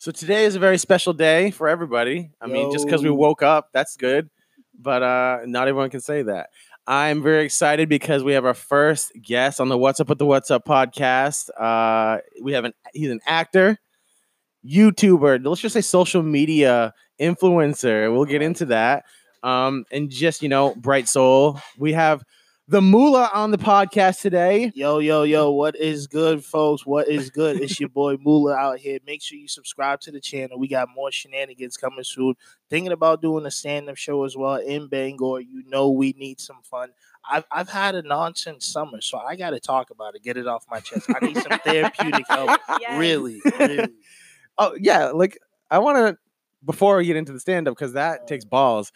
So today is a very special day for everybody. I mean, just because we woke up, that's good. But not everyone can say that. I'm very excited because we have our first guest on the What's Up with the What's Up podcast. He's an actor, YouTuber, let's just say social media influencer. We'll get into that. And just, bright soul. We have The Moolah on the podcast today. Yo. What is good, folks? What is good? It's your boy Moolah out here. Make sure you subscribe to the channel. We got more shenanigans coming soon. Thinking about doing a stand-up show as well in Bangor. We need some fun. I've had a nonsense summer, so I got to talk about it. Get it off my chest. I need some therapeutic help. Yes. Really. Oh, yeah. I want to, before we get into the stand-up, because that takes balls,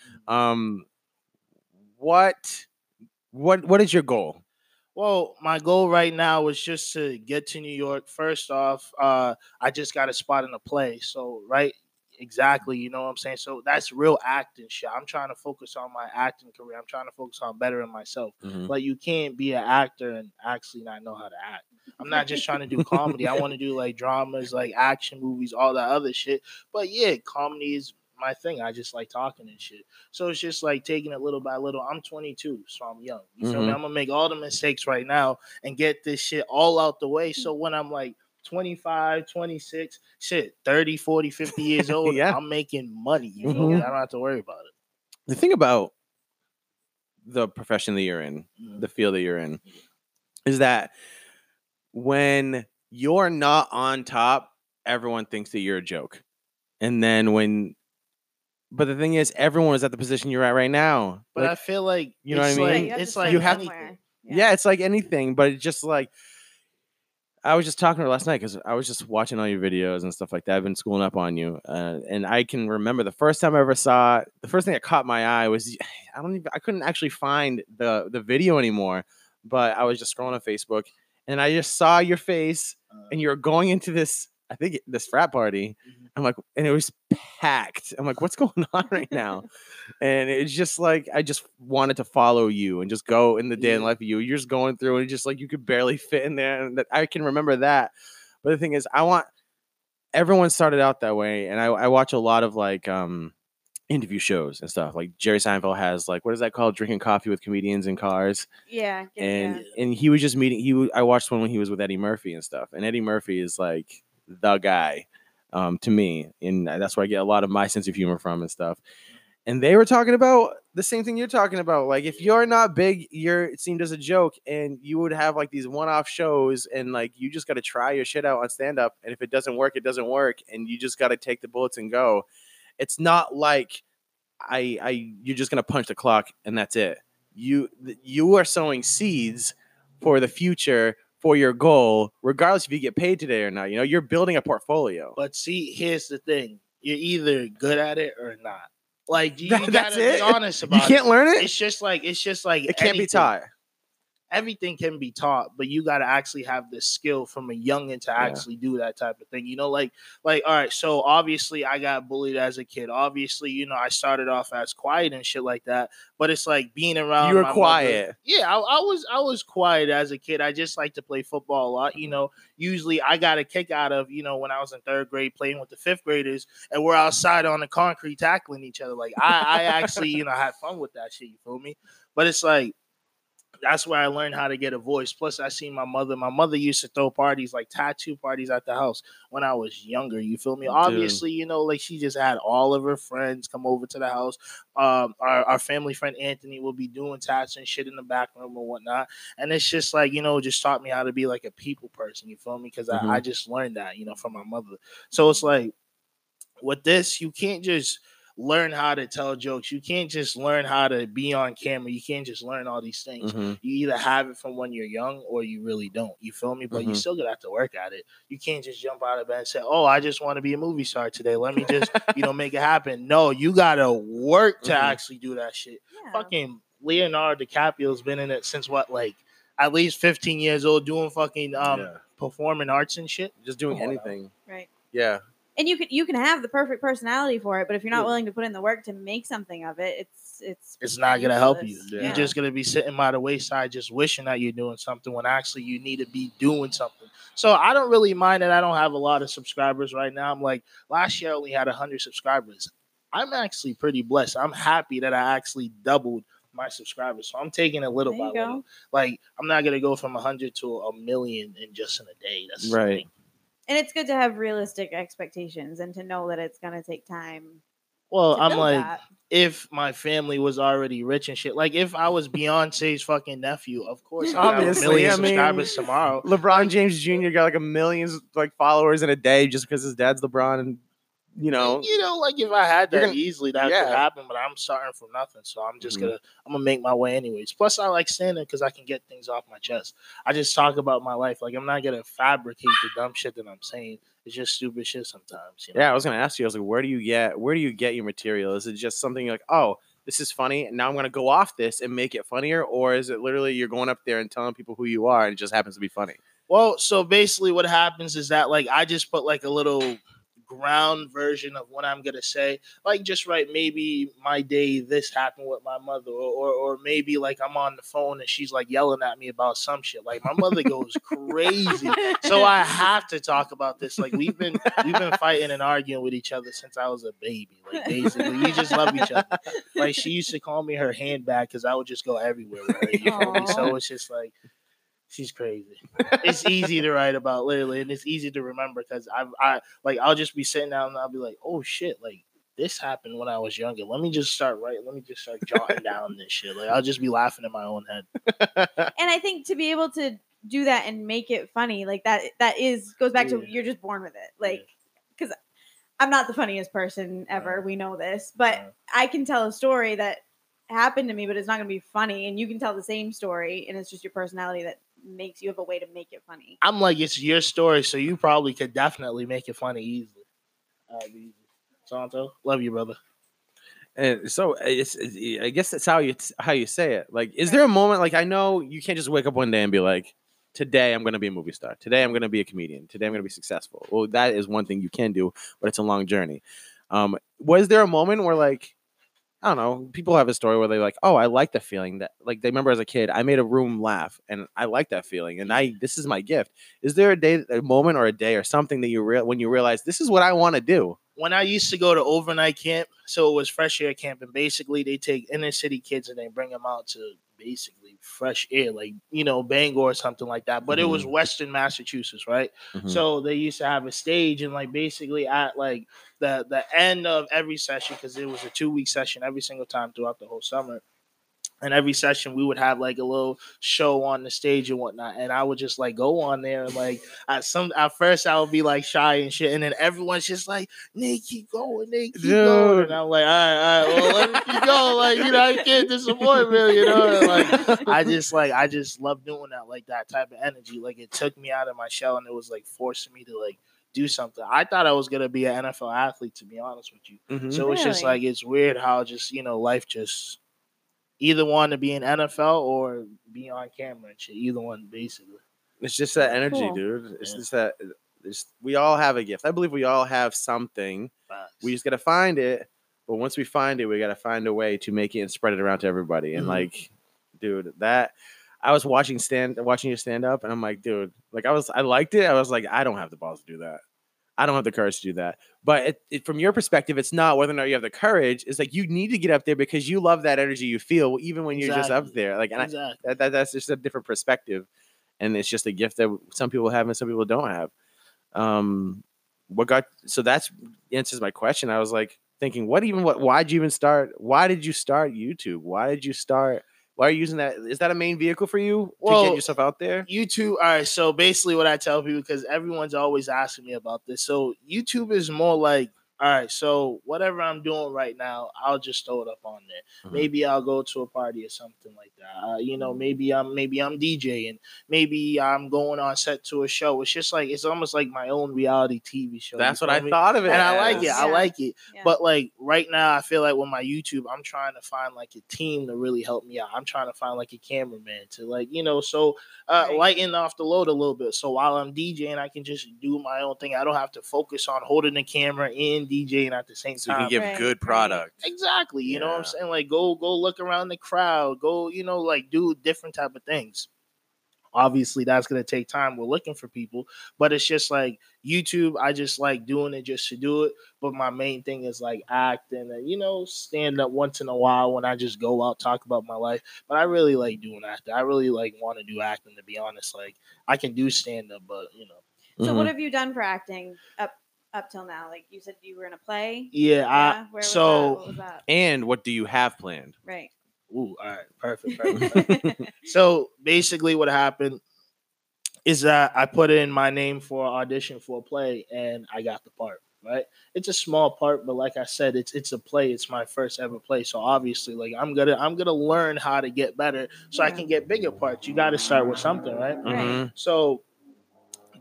What is your goal? Well, my goal right now is just to get to New York. First off, I just got a spot in a play. So, right, exactly, you know what I'm saying? So that's real acting shit. I'm trying to focus on my acting career. I'm trying to focus on bettering myself. Mm-hmm. But you can't be an actor and actually not know how to act. I'm not just trying to do comedy. I want to do, dramas, action movies, all that other shit. But, yeah, comedy is my thing. I just like talking and shit. So it's just taking it little by little. I'm 22, so I'm young. You feel me? I'm gonna make all the mistakes right now and get this shit all out the way. So when I'm 25, 26, 30, 40, 50 years old, I'm making money. You feel me? I don't have to worry about it. The thing about the profession that you're in, the field that you're in, is that when you're not on top, everyone thinks that you're a joke. And then But the thing is, everyone is at the position you're at right now. But I feel you know what I mean? You have to. Yeah, it's anything. But it's just I was just talking to her last night because I was just watching all your videos and stuff like that. I've been schooling up on you. And I can remember the first time I ever saw it, the first thing that caught my eye was I couldn't actually find the video anymore. But I was just scrolling on Facebook and I just saw your face and you're going into this. I think this frat party, and it was packed. I'm like, what's going on right now? And it's just I just wanted to follow you and just go in the day in life of you. You're just going through and just you could barely fit in there. And I can remember that. But the thing is, everyone started out that way. And I watch a lot of interview shows and stuff. Jerry Seinfeld has what is that called? Drinking coffee with comedians in cars. Yeah. And he was just meeting. I watched one when he was with Eddie Murphy and stuff. And Eddie Murphy is the guy to me, and that's where I get a lot of my sense of humor from and stuff. And they were talking about the same thing you're talking about, if you're not big, you're seen as a joke, and you would have these one-off shows, and you just got to try your shit out on stand-up, and if it doesn't work, it doesn't work, and you just got to take the bullets and go. It's not you're just gonna punch the clock and that's it. You are sowing seeds for the future, for your goal, regardless if you get paid today or not. You're building a portfolio. But see, here's the thing. You're either good at it or not. You gotta be honest about it. You can't learn it? It's just like it can't be taught. Everything can be taught, but you gotta actually have the skill from a youngin' to actually do that type of thing. All right, so obviously I got bullied as a kid. Obviously, I started off as quiet and shit like that. But it's being around. You were quiet. Mother. Yeah, I was quiet as a kid. I just like to play football a lot. Usually I got a kick out of when I was in third grade playing with the fifth graders, and we're outside on the concrete tackling each other. I actually had fun with that shit. You feel me? But it's that's where I learned how to get a voice. Plus, I seen my mother. My mother used to throw parties, tattoo parties at the house when I was younger. You feel me? Dude. Obviously, she just had all of her friends come over to the house. Our family friend Anthony will be doing tats and shit in the back room and whatnot. And it's just just taught me how to be a people person. You feel me? Because I just learned that, from my mother. So it's with this, you can't just learn how to tell jokes. You can't just learn how to be on camera. You can't just learn all these things. You either have it from when you're young or you really don't. You feel me? But you still gonna have to work at it. You can't just jump out of bed and say, oh, I just want to be a movie star today. Let me just, make it happen. No, you gotta work to actually do that shit. Yeah. Fucking Leonardo DiCaprio's been in it since at least 15 years old doing fucking performing arts and shit. Just doing anything. Right. Yeah. And you can have the perfect personality for it, but if you're not willing to put in the work to make something of it, it's not going to help you. Yeah. You're just going to be sitting by the wayside just wishing that you're doing something when actually you need to be doing something. So I don't really mind that I don't have a lot of subscribers right now. I'm like, last year I only had 100 subscribers. I'm actually pretty blessed. I'm happy that I actually doubled my subscribers. So I'm taking it little by little. Like, I'm not going to go from 100 to 1,000,000 in just in a day. That's right. Something. And it's good to have realistic expectations and to know that it's going to take time. Well, I'm like, if my family was already rich and shit, like if I was Beyonce's fucking nephew, of course, obviously, I have 1,000,000 subscribers tomorrow. LeBron James Jr. got like 1,000,000 like followers in a day just because his dad's LeBron, and you know, like if I had that easily, that could happen. But I'm starting from nothing, so I'm just gonna make my way anyways. Plus, I like standing because I can get things off my chest. I just talk about my life. Like, I'm not gonna fabricate the dumb shit that I'm saying. It's just stupid shit sometimes. You know? Yeah, I was gonna ask you. I was like, where do you get your material? Is it just something like, oh, this is funny, and now I'm gonna go off this and make it funnier, or is it literally you're going up there and telling people who you are, and it just happens to be funny? Well, so basically, what happens is that like I just put like a little ground version of what I'm gonna say, like just right, maybe my day this happened with my mother, or maybe like I'm on the phone and she's like yelling at me about some shit, like my mother goes crazy, so I have to talk about this. Like we've been fighting and arguing with each other since I was a baby. Like basically we just love each other. Like she used to call me her handbag because I would just go everywhere with her, you know? And so it's just like, she's crazy. It's easy to write about, literally, and it's easy to remember because I'll just be sitting down and I'll be like, oh shit, like this happened when I was younger. Let me just start jotting down this shit. Like I'll just be laughing in my own head. And I think to be able to do that and make it funny, like that goes back to you're just born with it. Like because I'm not the funniest person ever. We know this, but I can tell a story that happened to me, but it's not going to be funny, and you can tell the same story, and it's just your personality that makes you have a way to make it funny. I'm like, it's your story, so you probably could definitely make it funny easily. Santo, love you, brother. And so I guess that's how you say it. Like, is there a moment, like, I know you can't just wake up one day and be like, today I'm going to be a movie star. Today I'm going to be a comedian. Today I'm going to be successful. Well, that is one thing you can do, but it's a long journey. Was there a moment where, like, I don't know, people have a story where they're like, oh, I like the feeling that, like, they remember as a kid, I made a room laugh and I like that feeling. And this is my gift. Is there a moment or a day or something that when you realize this is what I want to do? When I used to go to overnight camp, so it was Fresh Air Camp. And basically they take inner city kids and they bring them out to basically fresh air, like, you know, Bangor or something like that. But it was Western Massachusetts, right? So they used to have a stage, and like basically at like the end of every session, because it was a 2-week session every single time throughout the whole summer. And every session we would have like a little show on the stage and whatnot. And I would just like go on there and like at first I would be like shy and shit. And then everyone's just like, Nate, keep going, Nate, keep going. And I'm like, all right, well, let me keep going. Like, you know, I can't disappoint really, you know. And like I just love doing that, like that type of energy. Like it took me out of my shell and it was like forcing me to like do something. I thought I was going to be an NFL athlete, to be honest with you. So it's just like, it's weird how just, you know, life just either want to be in NFL or be on camera and shit. Either one, basically. It's just that energy, dude. It's just that we all have a gift. I believe we all have something. Facts. We just got to find it. But once we find it, we got to find a way to make it and spread it around to everybody. And like, dude, that I was watching your stand up, and I'm like, dude, like I liked it. I was like, I don't have the balls to do that. I don't have the courage to do that. But from your perspective, it's not whether or not you have the courage. It's like you need to get up there because you love that energy you feel, even when you're just up there. Like, and that's just a different perspective. And it's just a gift that some people have and some people don't have. So that answers my question. I was like thinking, why did you start YouTube? Why are you using that? Is that a main vehicle for you to get yourself out there? YouTube. All right. So basically what I tell people, because everyone's always asking me about this. So YouTube is more like all right, so whatever I'm doing right now, I'll just throw it up on there. Mm-hmm. Maybe I'll go to a party or something like that. Maybe I'm DJing. Maybe I'm going on set to a show. It's just like, it's almost like my own reality TV show. That's what I thought of it. And I like it. Yeah. I like it. Yeah. But like right now, I feel like with my YouTube, I'm trying to find like a team to really help me out. I'm trying to find like a cameraman to like, so lighten off the load a little bit. So while I'm DJing, I can just do my own thing. I don't have to focus on holding the camera and DJing at the same time. So you can give good product. Exactly. You know what I'm saying? Like go look around the crowd. Go, like do different type of things. Obviously, that's going to take time. We're looking for people, but it's just like YouTube. I just like doing it just to do it. But my main thing is like acting and, stand up once in a while when I just go out, talk about my life. But I really like doing acting. I really like want to do acting, to be honest. Like I can do stand up, but So What have you done for acting up till now? Like you said, you were in a play. Yeah. What was that? And what do you have planned? Right. Ooh, all right, perfect. So basically what happened is that I put in my name for an audition for a play and I got the part, right? It's a small part, but like I said, it's a play. It's my first ever play. So obviously, like I'm gonna learn how to get better so I can get bigger parts. You gotta start with something, right? Mm-hmm. So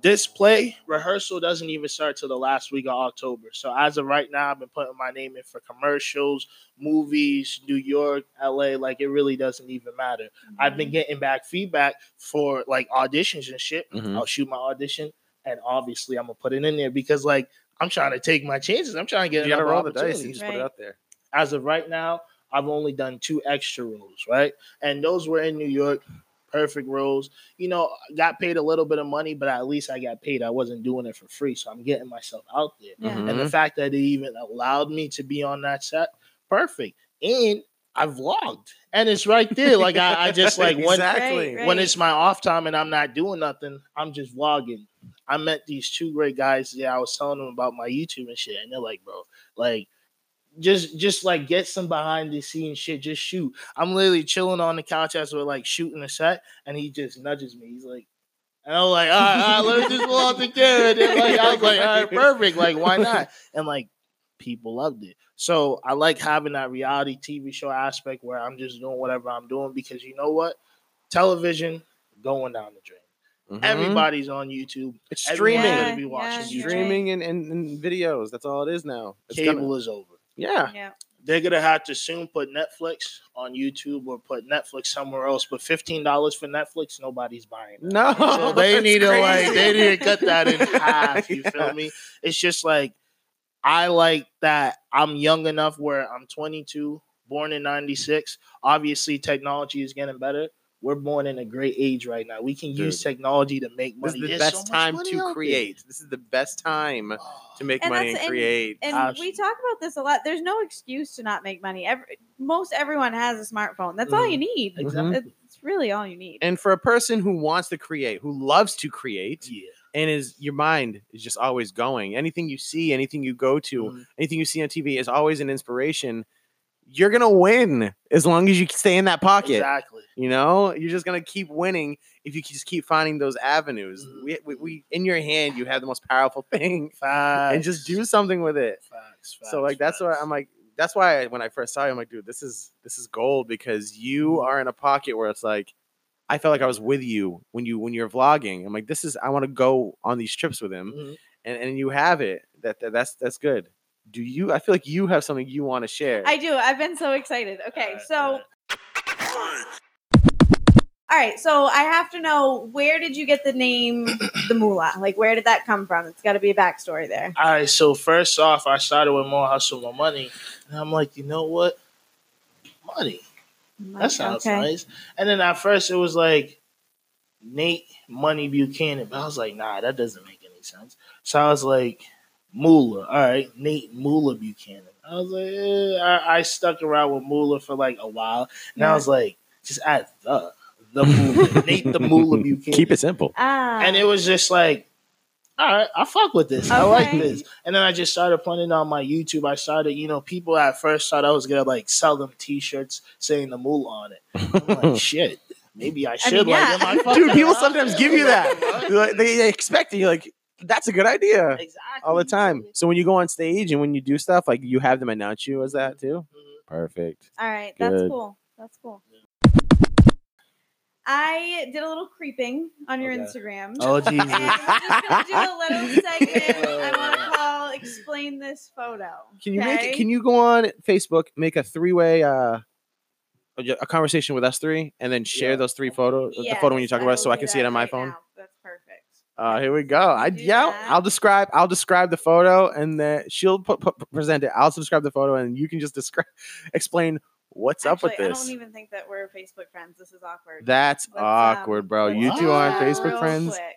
this play rehearsal doesn't even start till the last week of October. So as of right now, I've been putting my name in for commercials, movies, New York, LA. Like it really doesn't even matter. Mm-hmm. I've been getting back feedback for like auditions and shit. Mm-hmm. I'll shoot my audition, and obviously I'm gonna put it in there because like I'm trying to take my chances. I'm trying to get. You gotta roll the dice and just put it out there. As of right now, I've only done 2 extra roles, right? And those were in New York. Perfect roles, got paid a little bit of money, but at least I got paid. I wasn't doing it for free, so I'm getting myself out there. Yeah. Mm-hmm. And the fact that it even allowed me to be on that set, perfect. And I vlogged, and it's right there. Like I just like when it's my off time and I'm not doing nothing, I'm just vlogging. I met these 2 great guys. Yeah, I was telling them about my YouTube and shit, and they're like, bro, like. Just like get some behind the scenes shit. Just shoot. I'm literally chilling on the couch as we're like shooting a set, and he just nudges me. He's like, and I'm like, all right, let's just blow out the camera. And like, I was like, all right, perfect. Like, why not? And like, people loved it. So I like having that reality TV show aspect where I'm just doing whatever I'm doing because you know what, television going down the drain. Mm-hmm. Everybody's on YouTube. It's streaming. Gonna be watching YouTube. Streaming and videos. That's all it is now. Cable is over. Yeah. They're going to have to soon put Netflix on YouTube or put Netflix somewhere else. But $15 for Netflix, nobody's buying that. No. So they need to cut that in half. You feel me? It's just like, I like that I'm young enough where I'm 22, born in 96. Obviously, technology is getting better. We're born in a great age right now. We can use technology to make money. This is the best time to create. This is the best time to make money and create. And we talk about this a lot. There's no excuse to not make money. Most everyone has a smartphone. That's all you need. Exactly. It's really all you need. And for a person who wants to create, who loves to create, and your mind is just always going. Anything you see, anything you go to, anything you see on TV is always an inspiration. You're going to win as long as you stay in that pocket. Exactly. You're just going to keep winning if you just keep finding those avenues. Mm-hmm. We in your hand, you have the most powerful thing. Facts. And just do something with it. Facts, so like that's why I'm like, that's why when I first saw you, I'm like, dude, this is gold because you are in a pocket where it's like, I felt like I was with you when you're vlogging. I'm like, I want to go on these trips with him. Mm-hmm. And you have it. That's good. Do you? I feel like you have something you want to share. I do. I've been so excited. Okay, all right, so I have to know, where did you get the name The Moolah? Like, where did that come from? It's got to be a backstory there. All right, so first off, I started with More Hustle More Money, and I'm like, you know what? Money. That sounds nice. And then at first, it was like Nate Money Buchanan, but I was like, nah, that doesn't make any sense. So I was like, Moolah. All right. Nate Moolah Buchanan. I was like, I stuck around with Moolah for like a while. And I was like, just add the Moolah. Nate the Moolah Buchanan. Keep it simple. And it was just like, all right, I fuck with this. Okay. I like this. And then I just started putting on my YouTube. I started, people at first thought I was going to like sell them t-shirts saying the Moolah on it. I'm like, shit. Maybe I should. Dude, people sometimes give you that. They expect it. You're like, that's a good idea. Exactly. All the time. So when you go on stage and when you do stuff, like you have them announce you as that too? Mm-hmm. Perfect. All right. Good. That's cool. That's cool. I did a little creeping on your Instagram. Oh, Jesus. And I'm just going to do a little segment I want to call Explain This Photo. Can you make it, can you go on Facebook, make a three-way a conversation with us three, and then share those three photos, the photo when you talk about it, so I can see it on my phone? Now. That's perfect. Here we go. I'll describe the photo, and then she'll present it. I'll describe the photo, and you can just explain what's up with this. I don't even think that we're Facebook friends. This is awkward. That's awkward, bro. You two aren't Facebook friends. Quick.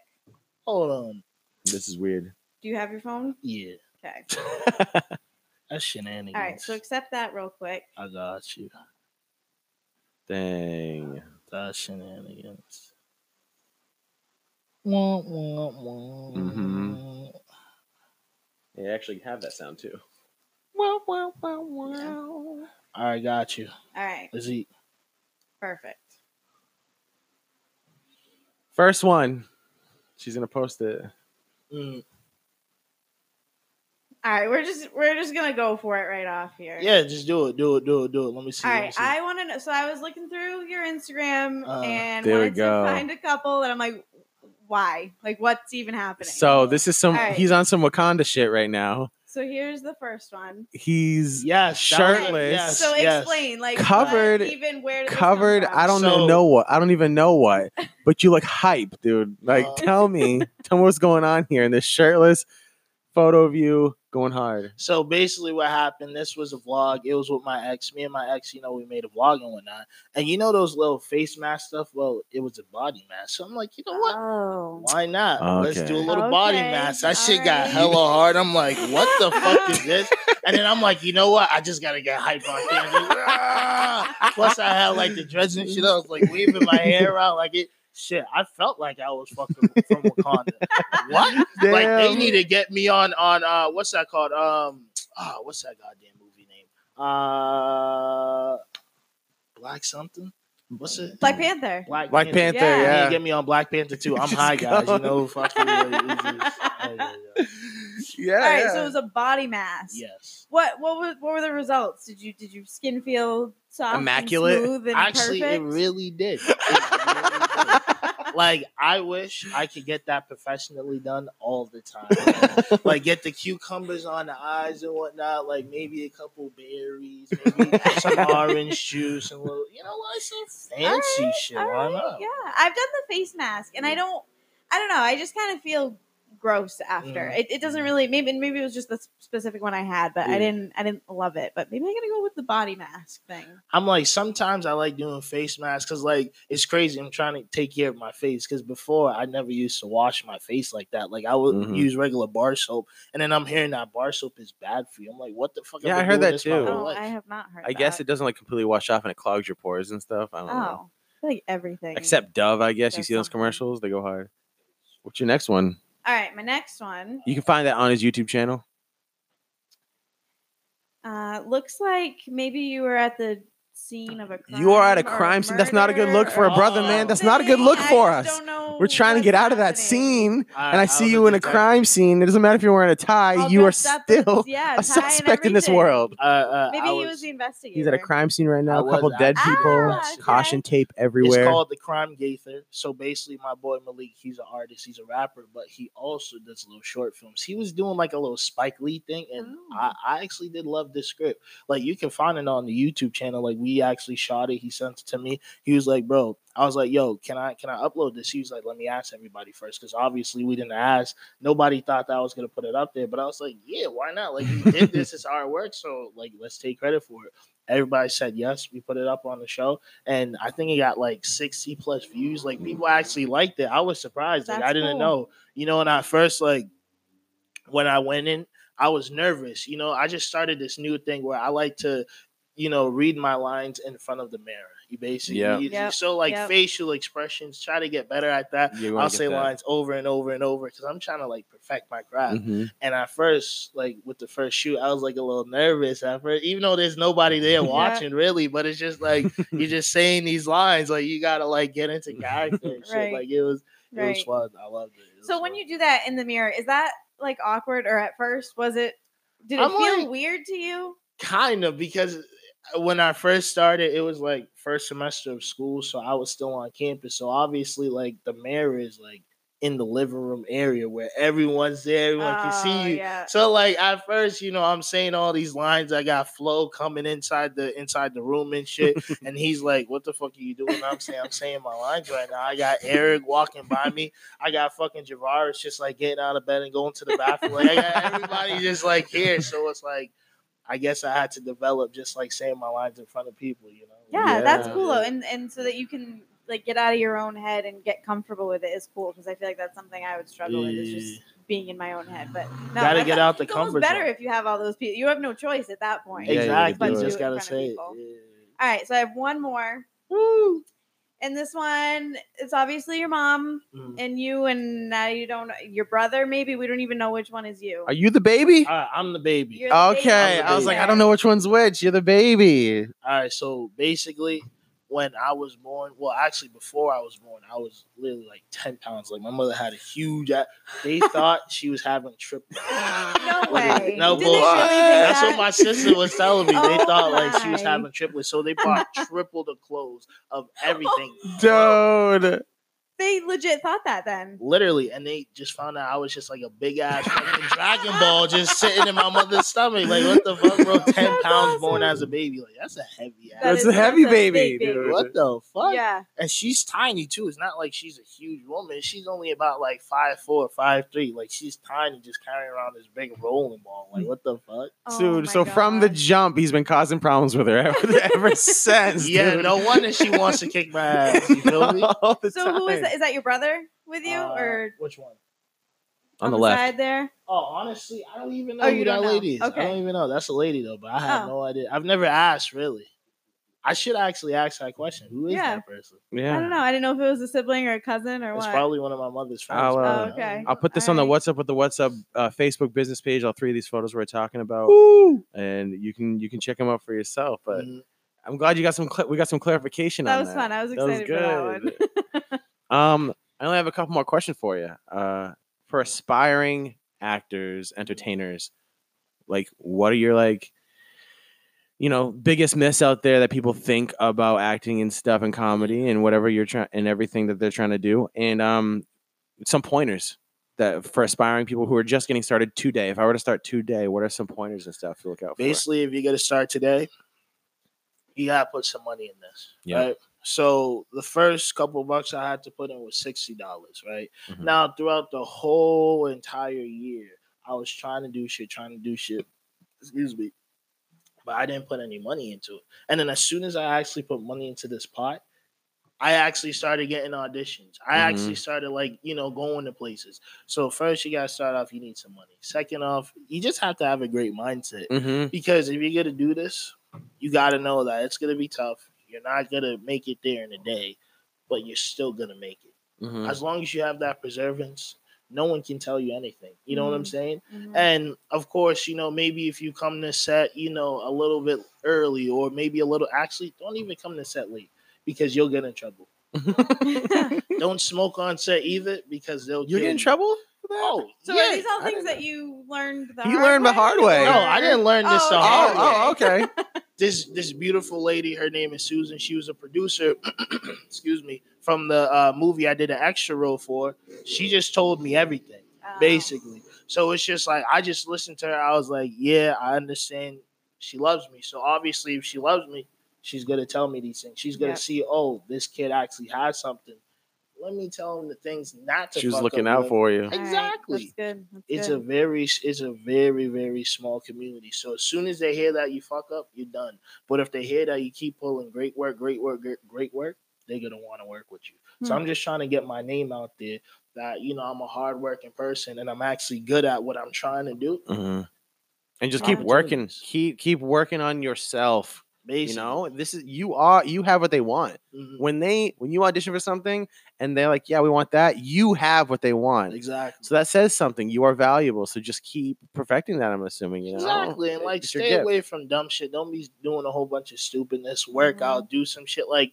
Hold on. This is weird. Do you have your phone? Yeah. Okay. That's shenanigans. All right, so accept that real quick. I got you. Dang. That's shenanigans. Mm-hmm. They actually have that sound too. Wow, wow, wow, wow. All right, got you. All right. Let's eat. Perfect. First one. She's gonna post it. Mm. All right, we're just gonna go for it right off here. Yeah, just do it. Let me see. All right, I want to know. So I was looking through your Instagram and wanted to find a couple, and I'm like, why? Like, what's even happening? So this is he's on some Wakanda shit right now. So here's the first one. He's shirtless. Right. Yes, so explain, like covered, what, even where covered. I don't even know what. But you look hype, dude. Like, tell me what's going on here in this shirtless photo of you going hard. So basically, what happened? This was a vlog. It was with my ex. Me and my ex, we made a vlog and whatnot. And you know those little face mask stuff. Well, it was a body mask. So I'm like, you know what? Oh. Why not? Okay. Let's do a little body mask. That shit got hella hard. I'm like, what the fuck is this? And then I'm like, you know what? I just gotta get hype on things. Plus, I had like the dreads and shit. I was like weaving my hair out like it. Shit, I felt like I was fucking from Wakanda. What? Damn. Like they need to get me on what's that called? What's that goddamn movie name? Black something. What's it? Black Panther. Black Panther. Yeah. They need to get me on Black Panther too. I'm high, guys. You know, fucking. Yeah. All right. So it was a body mask. Yes. What were the results? Did you skin feel soft, immaculate, and smooth, and actually, perfect? It really did. Like, I wish I could get that professionally done all the time. Like, get the cucumbers on the eyes and whatnot. Like, maybe a couple berries, maybe some orange juice, and a little, some fancy shit. Why not? Yeah, I've done the face mask, and I don't know. I just kind of feel gross after. It doesn't really. Maybe it was just the specific one I had, but I didn't love it. But maybe I gotta go with the body mask thing. I'm like, sometimes I like doing face masks because like it's crazy. I'm trying to take care of my face because before I never used to wash my face like that. Like I would use regular bar soap, and then I'm hearing that bar soap is bad for you. I'm like, what the fuck? Yeah, I heard that too. I have not heard. I guess it doesn't like completely wash off and it clogs your pores and stuff. I don't know. I feel like everything except Dove. I guess you see those commercials; they go hard. What's your next one? All right, my next one. You can find that on his YouTube channel. Looks like maybe you were at the scene of a crime. You are at a crime scene. That's not a good look for a brother, man. That's not a good look for us. We're trying to get out of that scene, and I see you in a crime scene. It doesn't matter if you're wearing a tie. You are still a suspect in this world. Maybe he was the investigator. He's at a crime scene right now. A couple dead people. Caution tape everywhere. It's called The Crime Gaither. So basically, my boy Malik, he's an artist. He's a rapper, but he also does little short films. He was doing like a little Spike Lee thing, and I actually did love this script. Like, you can find it on the YouTube channel. Like, we actually shot it. He sent it to me. He was like, bro. I was like, yo, can I upload this? He was like, let me ask everybody first, because obviously we didn't ask. Nobody thought that I was going to put it up there, but I was like, yeah, why not? Like, we did this. It's our work, so, like, let's take credit for it. Everybody said yes. We put it up on the show, and I think it got, like, 60-plus views. Like, people actually liked it. I was surprised. Like, I didn't know. You know, and I first, like, when I went in, I was nervous. You know, I just started this new thing where I like to, read my lines in front of the mirror. Basically, so like facial expressions, try to get better at that. I'll say lines over and over and over because I'm trying to like perfect my craft. And at first, like with the first shoot, I was like a little nervous at first, even though there's nobody there watching really. But it's just like you're just saying these lines, like you gotta like get into character and shit. Like it was fun. I loved it. So when you do that in the mirror, is that like awkward, or at first was it? Did it feel like, weird to you? Kind of, because when I first started, it was like first semester of school, so I was still on campus. So obviously, like the mirror is like in the living room area where everyone's there, everyone can see you. Yeah. So like at first, you know, I'm saying all these lines. I got Flo coming inside the room and shit. And he's like, what the fuck are you doing? I'm saying my lines right now. I got Eric walking by me. I got fucking Javaris just like getting out of bed and going to the bathroom. Like I got everybody just like here. So it's like, I guess I had to develop just like saying my lines in front of people, you know? Yeah, that's cool. Yeah. And so that you can like get out of your own head and get comfortable with it is cool, because I feel like that's something I would struggle with, is just being in my own head. But no, gotta get out the comfort zone. It's better if you have all those people. You have no choice at that point. Yeah, exactly. You just gotta say it. Yeah. All right, so I have one more. Woo! And this one, it's obviously your mom and you, and now you don't know, your brother, maybe. We don't even know which one is you. Are you the baby? I'm the baby. You're the baby. I was like, I don't know which one's which. You're the baby. All right, so basically, when I was born, well, actually, before I was born, I was literally like 10 pounds. Like, my mother had a huge they thought she was having triplets. No way. No, boy. That's what my sister was telling me. They thought, like, she was having triplets. So they bought triple the clothes of everything. Dude. They legit thought that then. Literally. And they just found out I was just like a big ass fucking Dragon Ball just sitting in my mother's stomach. Like, what the fuck, bro? 10 pounds born as a baby. Like, that's a heavy ass. That's a heavy baby, dude. What the fuck? Yeah. And she's tiny, too. It's not like she's a huge woman. She's only about like 5'4", 5'3". Like, she's tiny, just carrying around this big rolling ball. Like, what the fuck? Oh, dude, so from the jump, he's been causing problems with her ever since. Yeah, no wonder she wants to kick my ass. You feel me? All the time. Who is Is that your brother with you, or which one? On the left side there. Oh, honestly, I don't even know who that lady is. Okay. I don't even know. That's a lady though, but I have no idea. I've never asked really. I should actually ask that question. Who is that person? Yeah, I don't know. I didn't know if it was a sibling or a cousin or what. It's probably one of my mother's friends. Okay. I'll put this on the What's Up with the What's Up Facebook business page. All three of these photos we're talking about, and you can check them out for yourself. But I'm glad you got we got some clarification on that. That was fun. I was excited for that one. I only have a couple more questions for you. For aspiring actors, entertainers, like, what are your, like, you know, biggest myths out there that people think about acting and stuff and comedy and whatever you're trying and everything that they're trying to do, and some pointers that for aspiring people who are just getting started today. If I were to start today, what are some pointers and stuff to look out for? Basically, if you're gonna start today, you gotta put some money in this, right? So the first couple bucks I had to put in was $60, right? Now, throughout the whole entire year, I was trying to do shit, excuse me, but I didn't put any money into it. And then as soon as I actually put money into this pot, I actually started getting auditions. I actually started, like, you know, going to places. So first, you got to start off, you need some money. Second off, you just have to have a great mindset, because if you're going to do this, you got to know that it's going to be tough. You're not going to make it there in a day, but you're still going to make it. As long as you have that perseverance, no one can tell you anything. You know what I'm saying? And, of course, you know, maybe if you come to set, you know, a little bit early, or maybe a little – actually, don't even come to set late, because you'll get in trouble. Don't smoke on set either, because they'll kill you. You get in trouble? Oh, so are these all things that you learned the hard way? You learned the hard way. No, I didn't learn this the hard way. Oh, okay. This beautiful lady, her name is Susan. She was a producer, excuse me, from the movie I did an extra role for. She just told me everything, basically. So it's just like, I just listened to her. I was like, yeah, I understand. She loves me. So obviously, if she loves me, she's going to tell me these things. She's going to see, oh, this kid actually has something. Let me tell them the things not to. She was looking out for you. Exactly. Right. That's good. That's good. It's a very, very small community. So as soon as they hear that you fuck up, you're done. But if they hear that you keep pulling great work, they're going to want to work with you. So I'm just trying to get my name out there that, you know, I'm a hardworking person and I'm actually good at what I'm trying to do. And just keep working. Keep working on yourself. Basically. You know, you have what they want. When you audition for something and they're like, yeah, we want that, you have what they want. Exactly. So that says something. You are valuable. So just keep perfecting that, I'm assuming, you know. Exactly. And like, stay away from dumb shit. Don't be doing a whole bunch of stupidness. Work out, do some shit. Like,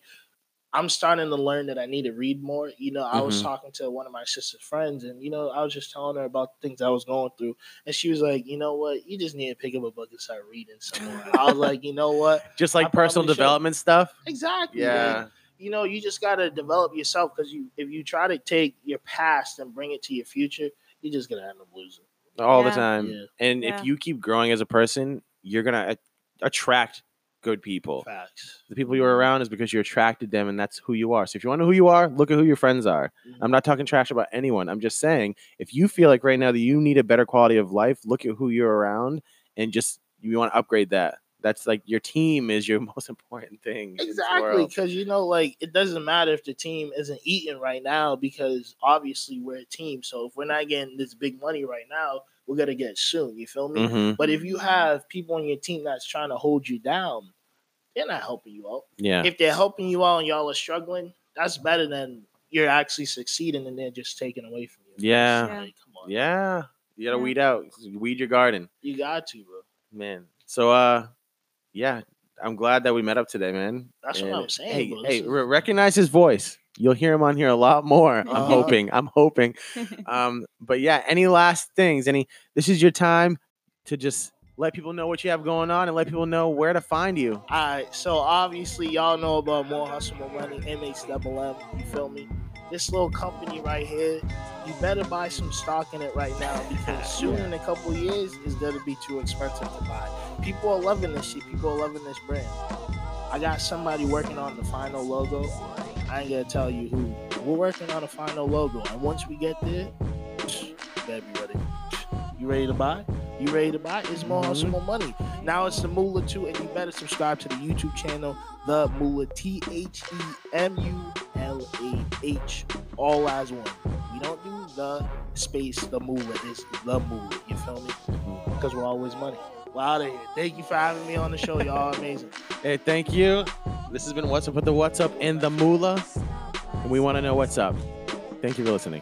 I'm starting to learn that I need to read more. You know, I was talking to one of my sister's friends and, you know, I was just telling her about the things I was going through. And she was like, you know what? You just need to pick up a book and start reading somewhere. I was like, you know what? Just like personal development stuff? Exactly. Yeah. Like, you know, you just got to develop yourself because if you try to take your past and bring it to your future, you're just going to end up losing. All the time. Yeah. And if you keep growing as a person, you're going to attract good people. Facts. The people you're around is because you attracted them, and that's who you are. So if you want to know who you are, look at who your friends are. Mm-hmm. I'm not talking trash about anyone. I'm just saying, if you feel like right now that you need a better quality of life, look at who you're around, and just you want to upgrade that. That's like your team is your most important thing. Exactly, because you know, like it doesn't matter if the team isn't eating right now, because obviously we're a team. So if we're not getting this big money right now, we're gonna get soon. You feel me? Mm-hmm. But if you have people on your team that's trying to hold you down, they're not helping you out. Yeah. If they're helping you out and y'all are struggling, that's better than you're actually succeeding and they're just taking away from you. Yeah. Yeah. Like, come on. Yeah. You gotta weed out. Weed your garden. You got to, bro. Man. So yeah, I'm glad that we met up today, man. That's what I'm saying. Hey, bro. Hey, recognize his voice. You'll hear him on here a lot more. I'm hoping. But yeah, any last things? This is your time to just let people know what you have going on and let people know where to find you. All right. So obviously y'all know about More Hustle More Money, MHMM. You feel me? This little company right here, you better buy some stock in it right now because soon in a couple of years, it's going to be too expensive to buy. People are loving this shit. People are loving this brand. I got somebody working on the final logo. I ain't going to tell you who. We're working on a final logo. And once we get there, you better be ready. You ready to buy? You ready to buy? It's More Hustle More Money. Now it's The Moolah 2, and you better subscribe to the YouTube channel, The Moolah, THEMULAH, all as one. We don't do the space, The Moolah. It's The Moolah. You feel me? Because we're always money. We're out of here. Thank you for having me on the show. Y'all amazing. Hey, thank you. This has been What's Up with the What's Up and The Moolah. And we want to know what's up. Thank you for listening.